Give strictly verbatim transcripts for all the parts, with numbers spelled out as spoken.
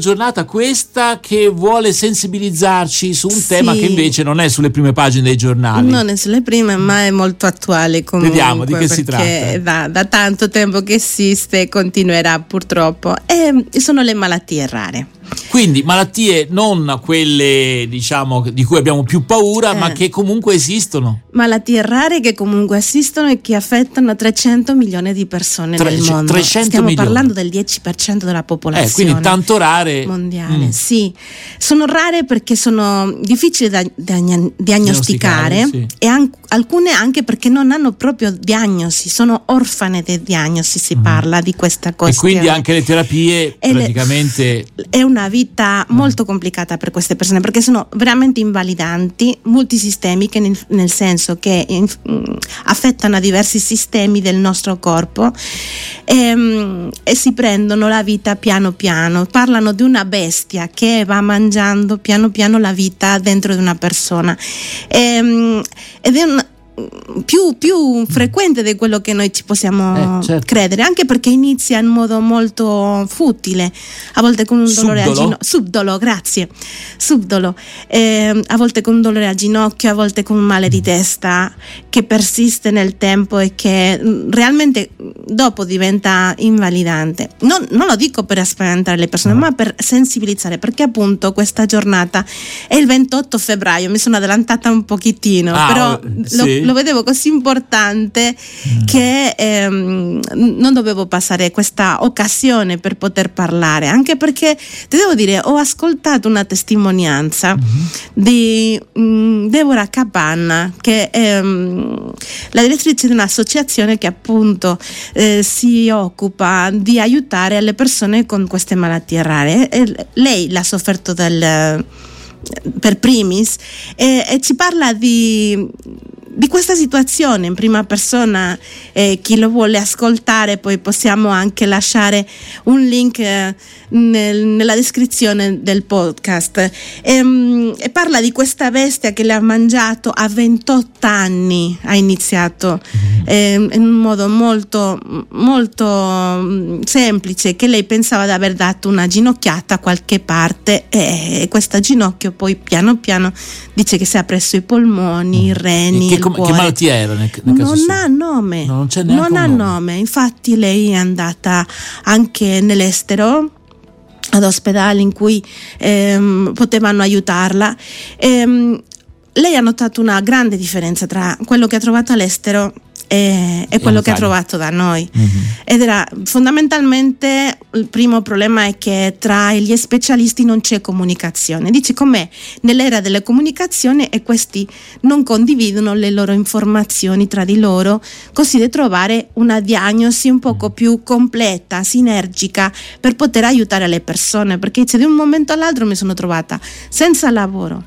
Giornata questa che vuole sensibilizzarci su un sì. tema che invece non è sulle prime pagine dei giornali. Non è sulle prime, ma è molto attuale comunque. Vediamo di che si tratta. Perché da, da tanto tempo che esiste e continuerà purtroppo. E sono le malattie rare. Quindi malattie non quelle, diciamo, di cui abbiamo più paura, eh. ma che comunque esistono. Malattie rare che comunque esistono e che affettano trecento milioni di persone Tre, nel mondo. trecento Stiamo milioni. parlando del dieci per cento della popolazione. Eh, quindi tanto rare. Mondiale, mm. sì. Sono rare perché sono difficili da, da diagnosticare, diagnosticare sì. e an- alcune anche perché non hanno proprio diagnosi, sono orfane di diagnosi, si mm. parla di questa cosa. E quindi anche le terapie e praticamente... Le... È una vita molto complicata per queste persone perché sono veramente invalidanti, multisistemiche, nel, nel senso che in, affettano a diversi sistemi del nostro corpo e, e si prendono la vita piano piano. Parlano di una bestia che va mangiando piano piano la vita dentro di una persona e, ed è un Più, più frequente di quello che noi ci possiamo eh, certo. credere, anche perché inizia in modo molto futile, a volte con un dolore subdolo. al ginocchio, subdolo, grazie, subdolo, eh, a volte con un dolore al ginocchio, a volte con un male di testa che persiste nel tempo e che realmente dopo diventa invalidante. Non, non lo dico per spaventare le persone, no. ma per sensibilizzare, perché appunto questa giornata è il ventotto febbraio, mi sono adelantata un pochettino, ah, però sì. lo, Lo vedevo così importante mm. che ehm, non dovevo passare questa occasione per poter parlare, anche perché ti devo dire, ho ascoltato una testimonianza mm-hmm. di mh, Deborah Capanna, che è mh, la direttrice di un'associazione che appunto eh, si occupa di aiutare le persone con queste malattie rare. E lei l'ha sofferto del, per primis e, e ci parla di... di questa situazione in prima persona. Eh, chi lo vuole ascoltare, poi possiamo anche lasciare un link eh, nel, nella descrizione del podcast. Ehm, e parla di questa bestia che le ha mangiato a ventotto anni, ha iniziato eh, in un modo molto molto semplice, che lei pensava di aver dato una ginocchiata a qualche parte e eh, questo ginocchio poi piano piano dice che si è appresso i polmoni, i reni, il Che malattia era nel, nel caso non suo? ha nome no, non, c'è non ha nome. nome Infatti lei è andata anche nell'estero ad ospedali in cui ehm, potevano aiutarla. ehm, lei ha notato una grande differenza tra quello che ha trovato all'estero e, e quello che ha trovato da noi mm-hmm. ed era fondamentalmente il primo problema è che tra gli specialisti non c'è comunicazione. Dici com'è nell'era delle comunicazioni e questi non condividono le loro informazioni tra di loro, così da trovare una diagnosi un poco più completa, sinergica, per poter aiutare le persone, perché cioè, di un momento all'altro mi sono trovata senza lavoro,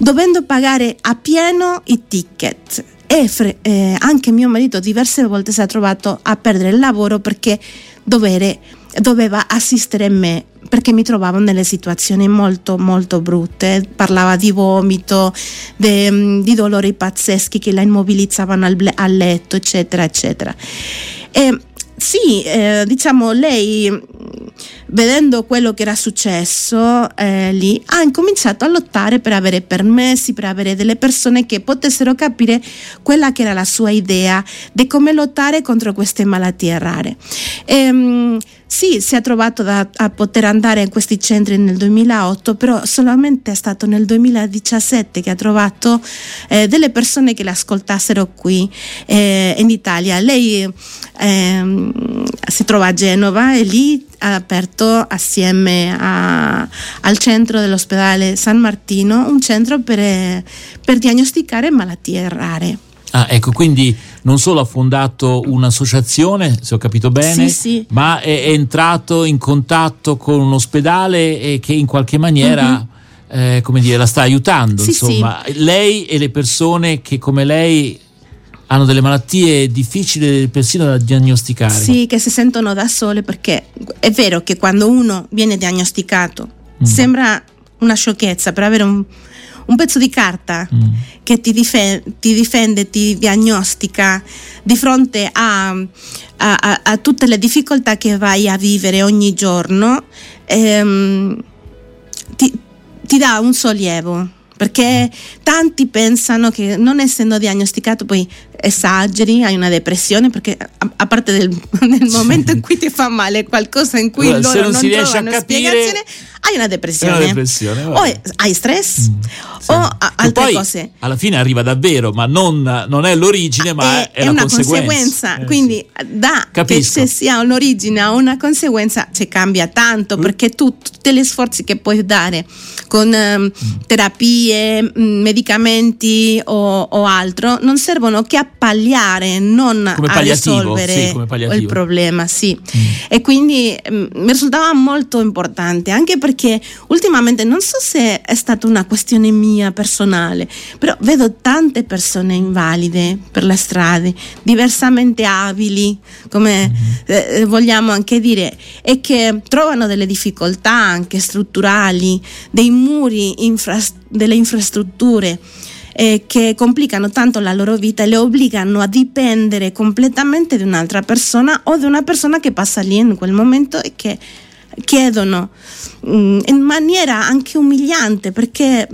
dovendo pagare a pieno i ticket. E fre- eh, anche mio marito diverse volte si è trovato a perdere il lavoro perché dovere, doveva assistere me, perché mi trovavo nelle situazioni molto molto brutte. Parlava di vomito, de, di dolori pazzeschi che la immobilizzavano al, ble- al letto, eccetera eccetera. E sì, eh, diciamo, lei vedendo quello che era successo eh, lì ha incominciato a lottare per avere permessi, per avere delle persone che potessero capire quella che era la sua idea di come lottare contro queste malattie rare. Ehm, sì, si è trovato da, a poter andare in questi centri nel duemilaotto, però solamente è stato nel duemiladiciassette che ha trovato eh, delle persone che le ascoltassero qui eh, in Italia. Lei eh, si trova a Genova e lì ha aperto assieme a, al centro dell'ospedale San Martino un centro per, per diagnosticare malattie rare. Ah, ecco, quindi non solo ha fondato un'associazione, se ho capito bene, sì, sì. ma è, è entrato in contatto con un ospedale e che in qualche maniera mm-hmm. eh, come dire, la sta aiutando, sì, insomma, sì. lei e le persone che come lei hanno delle malattie difficili persino da diagnosticare. Sì, che si sentono da sole, perché è vero che quando uno viene diagnosticato mm. sembra una sciocchezza, per avere un, un pezzo di carta mm. che ti difende, ti difende, ti diagnostica di fronte a, a, a, a tutte le difficoltà che vai a vivere ogni giorno. ehm, ti, ti dà un sollievo, perché tanti pensano che, non essendo diagnosticato, poi esageri, hai una depressione, perché a, a parte del, nel momento sì. in cui ti fa male qualcosa in cui allora, loro se non, non si riesce a capire, hai una depressione, una depressione o è, hai stress mm, sì. o a, altre poi, cose. Alla fine arriva davvero, ma non, non è l'origine, ah, ma è, è, è la una conseguenza. conseguenza. Eh, Quindi sì. da Capisco. Che se sia un'origine o una conseguenza, cioè, cambia tanto, mm. perché tu tutti gli sforzi che puoi dare con um, mm. terapie, mh, medicamenti o, o altro non servono che a palliare, non a risolvere sì, il problema. Sì. Mm. E quindi mh, mi risultava molto importante, anche perché ultimamente, non so se è stata una questione mia personale, però vedo tante persone invalide per la strada, diversamente abili, come mm. eh, vogliamo anche dire, e che trovano delle difficoltà anche strutturali, dei muri, infra, delle infrastrutture eh, che complicano tanto la loro vita e le obbligano a dipendere completamente di un'altra persona o di una persona che passa lì in quel momento e che chiedono mh, in maniera anche umiliante, perché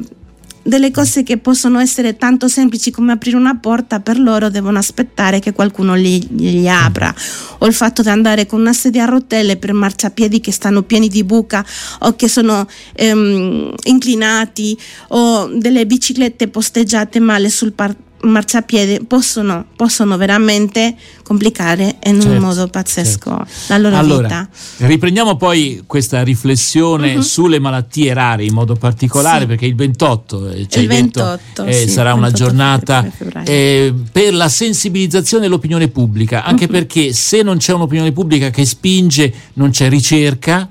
delle cose che possono essere tanto semplici come aprire una porta, per loro devono aspettare che qualcuno li, li apra, o il fatto di andare con una sedia a rotelle per marciapiedi che stanno pieni di buca o che sono ehm, inclinati, o delle biciclette posteggiate male sul par- marciapiede, possono, possono veramente complicare in certo, un modo pazzesco certo. la loro allora, vita. Riprendiamo poi questa riflessione uh-huh. sulle malattie rare in modo particolare, sì. perché il ventotto, cioè il ventotto eh, sì, sarà ventotto una giornata eh, per la sensibilizzazione dell'opinione pubblica, anche uh-huh. perché se non c'è un'opinione pubblica che spinge, non c'è ricerca,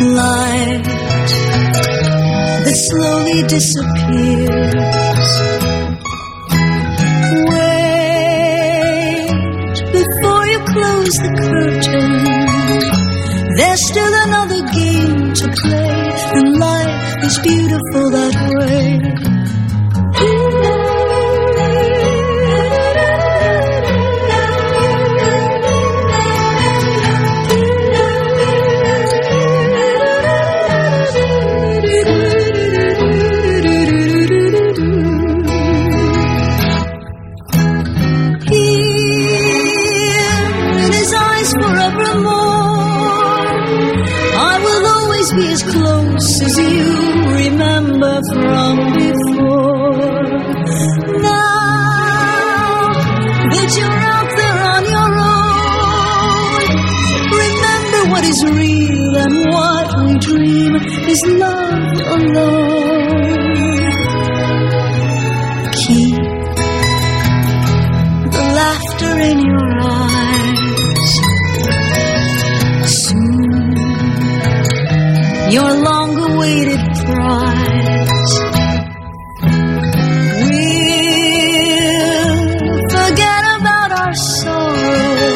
light that slowly disappears. Wait before you close the curtain, there's still another game to play, and life is beautiful that way. Be as close as you remember from before. Now that you're out there on your own, remember what is real and what we dream is love alone. Keep the laughter in your eyes, your long-awaited prize. We'll forget about our sorrow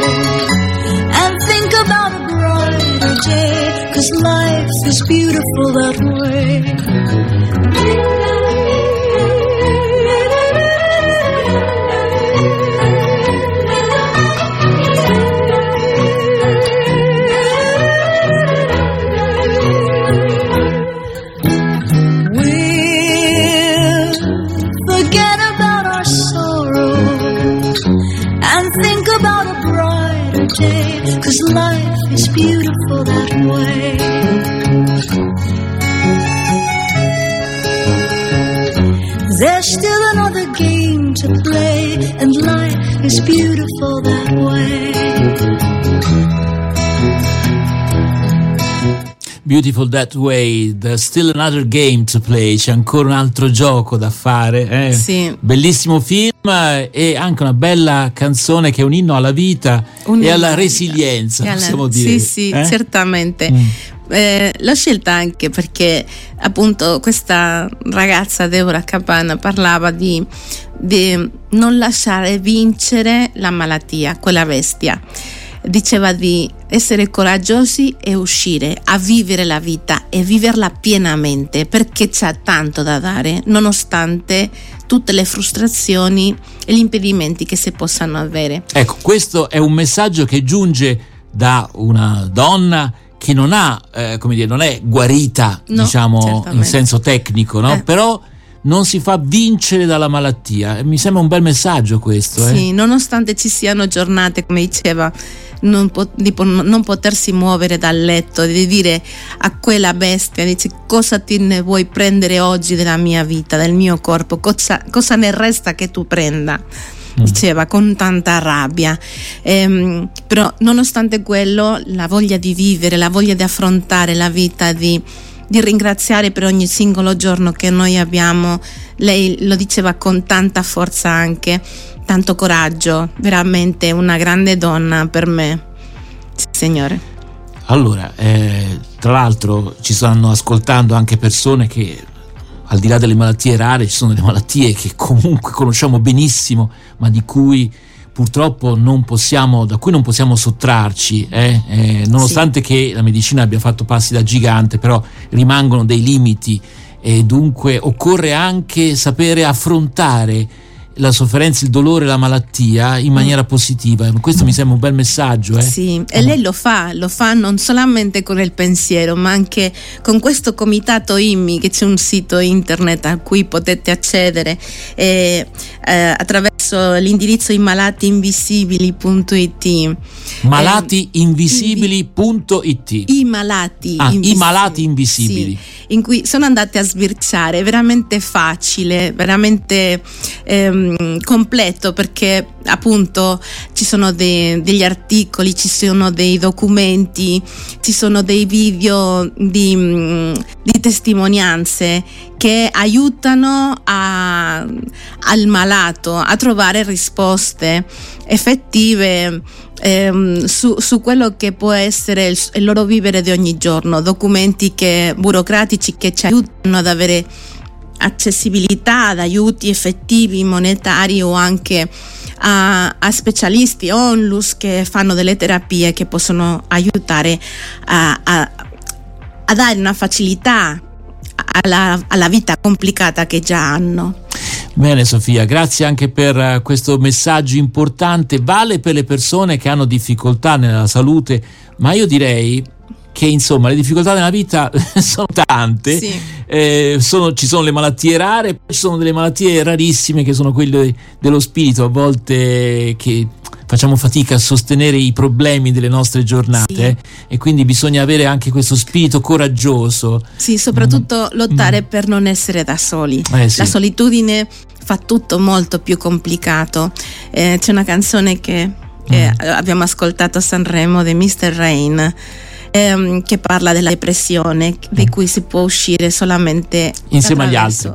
and think about a brighter day, 'cause life is beautiful that way. beautiful that way. There's still another game to play, and life is beautiful that way. Beautiful that way, there's still another game to play, c'è ancora un altro gioco da fare, eh? Sì. Bellissimo film e anche una bella canzone che è un inno alla vita, un e alla resilienza, alla... possiamo dire. Sì, sì, eh? Certamente. Mm. Eh, l'ho scelta anche perché appunto questa ragazza Deborah Capanna parlava di, di non lasciare vincere la malattia, quella bestia. Diceva di essere coraggiosi e uscire a vivere la vita e viverla pienamente, perché c'è tanto da dare nonostante tutte le frustrazioni e gli impedimenti che si possano avere. Ecco, questo è un messaggio che giunge da una donna che non ha, eh, come dire, non è guarita, no, diciamo, certamente, in senso tecnico, no? Eh. Però non si fa vincere dalla malattia. Mi sembra un bel messaggio questo. Sì, eh? Nonostante ci siano giornate, come diceva, non, po- di po- non potersi muovere dal letto, di dire a quella bestia, dice, cosa ti ne vuoi prendere oggi della mia vita, del mio corpo, cosa, cosa ne resta che tu prenda, mm. diceva con tanta rabbia. Ehm, però nonostante quello, la voglia di vivere, la voglia di affrontare la vita, di di ringraziare per ogni singolo giorno che noi abbiamo, lei lo diceva con tanta forza, anche tanto coraggio, veramente una grande donna per me. Signore, allora eh, tra l'altro ci stanno ascoltando anche persone che, al di là delle malattie rare, ci sono delle malattie che comunque conosciamo benissimo, ma di cui purtroppo non possiamo, da cui non possiamo sottrarci, eh? Eh, nonostante sì. che la medicina abbia fatto passi da gigante, però rimangono dei limiti, e dunque occorre anche sapere affrontare la sofferenza, il dolore, la malattia in maniera positiva. Questo mi sembra un bel messaggio, eh? Sì, e lei lo fa, lo fa non solamente con il pensiero, ma anche con questo comitato I M M I, che c'è un sito internet a cui potete accedere eh, eh, attraverso l'indirizzo immalatiinvisibili punto it. malatiinvisibili punto it I malati, ah, invisibili. I malati invisibili. Sì, in cui sono andate a sbirciare, è veramente facile, veramente ehm, completo, perché appunto ci sono de- degli articoli, ci sono dei documenti, ci sono dei video di, di testimonianze che aiutano a, al malato a trovare risposte effettive ehm, su, su quello che può essere il, il loro vivere di ogni giorno, documenti che, burocratici, che ci aiutano ad avere accessibilità ad aiuti effettivi monetari, o anche a, a specialisti onlus che fanno delle terapie che possono aiutare a, a, a dare una facilità alla, alla vita complicata che già hanno. Bene Sofia, grazie anche per questo messaggio importante, vale per le persone che hanno difficoltà nella salute, ma io direi che insomma le difficoltà nella vita sono tante, sì. eh, sono, ci sono le malattie rare, poi ci sono delle malattie rarissime che sono quelle dello spirito, a volte che facciamo fatica a sostenere i problemi delle nostre giornate, sì. eh, e quindi bisogna avere anche questo spirito coraggioso, sì, soprattutto mm. lottare mm. per non essere da soli, eh, sì. La solitudine fa tutto molto più complicato. Eh, c'è una canzone che eh, mm. abbiamo ascoltato a Sanremo di mister Rain, Ehm, che parla della depressione, di cui si può uscire solamente insieme agli altri,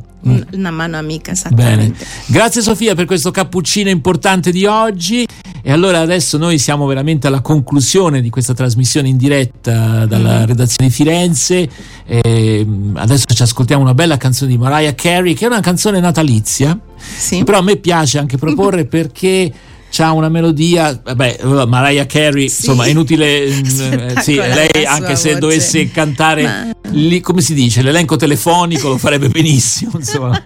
una mano amica, esattamente. Bene. Grazie Sofia per questo cappuccino importante di oggi, e allora adesso noi siamo veramente alla conclusione di questa trasmissione in diretta dalla mm. redazione di Firenze. E adesso ci ascoltiamo una bella canzone di Mariah Carey, che è una canzone natalizia, sì. però a me piace anche proporre perché c'ha una melodia, vabbè, Mariah Carey, sì. insomma, è inutile, sì, lei anche se voce. dovesse cantare, ma... lì, come si dice, l'elenco telefonico lo farebbe benissimo, insomma.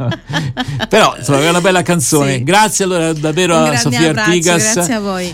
Però insomma, è una bella canzone. Sì. Grazie allora davvero un a Sofia abbraccio, Artigas. Grazie a voi.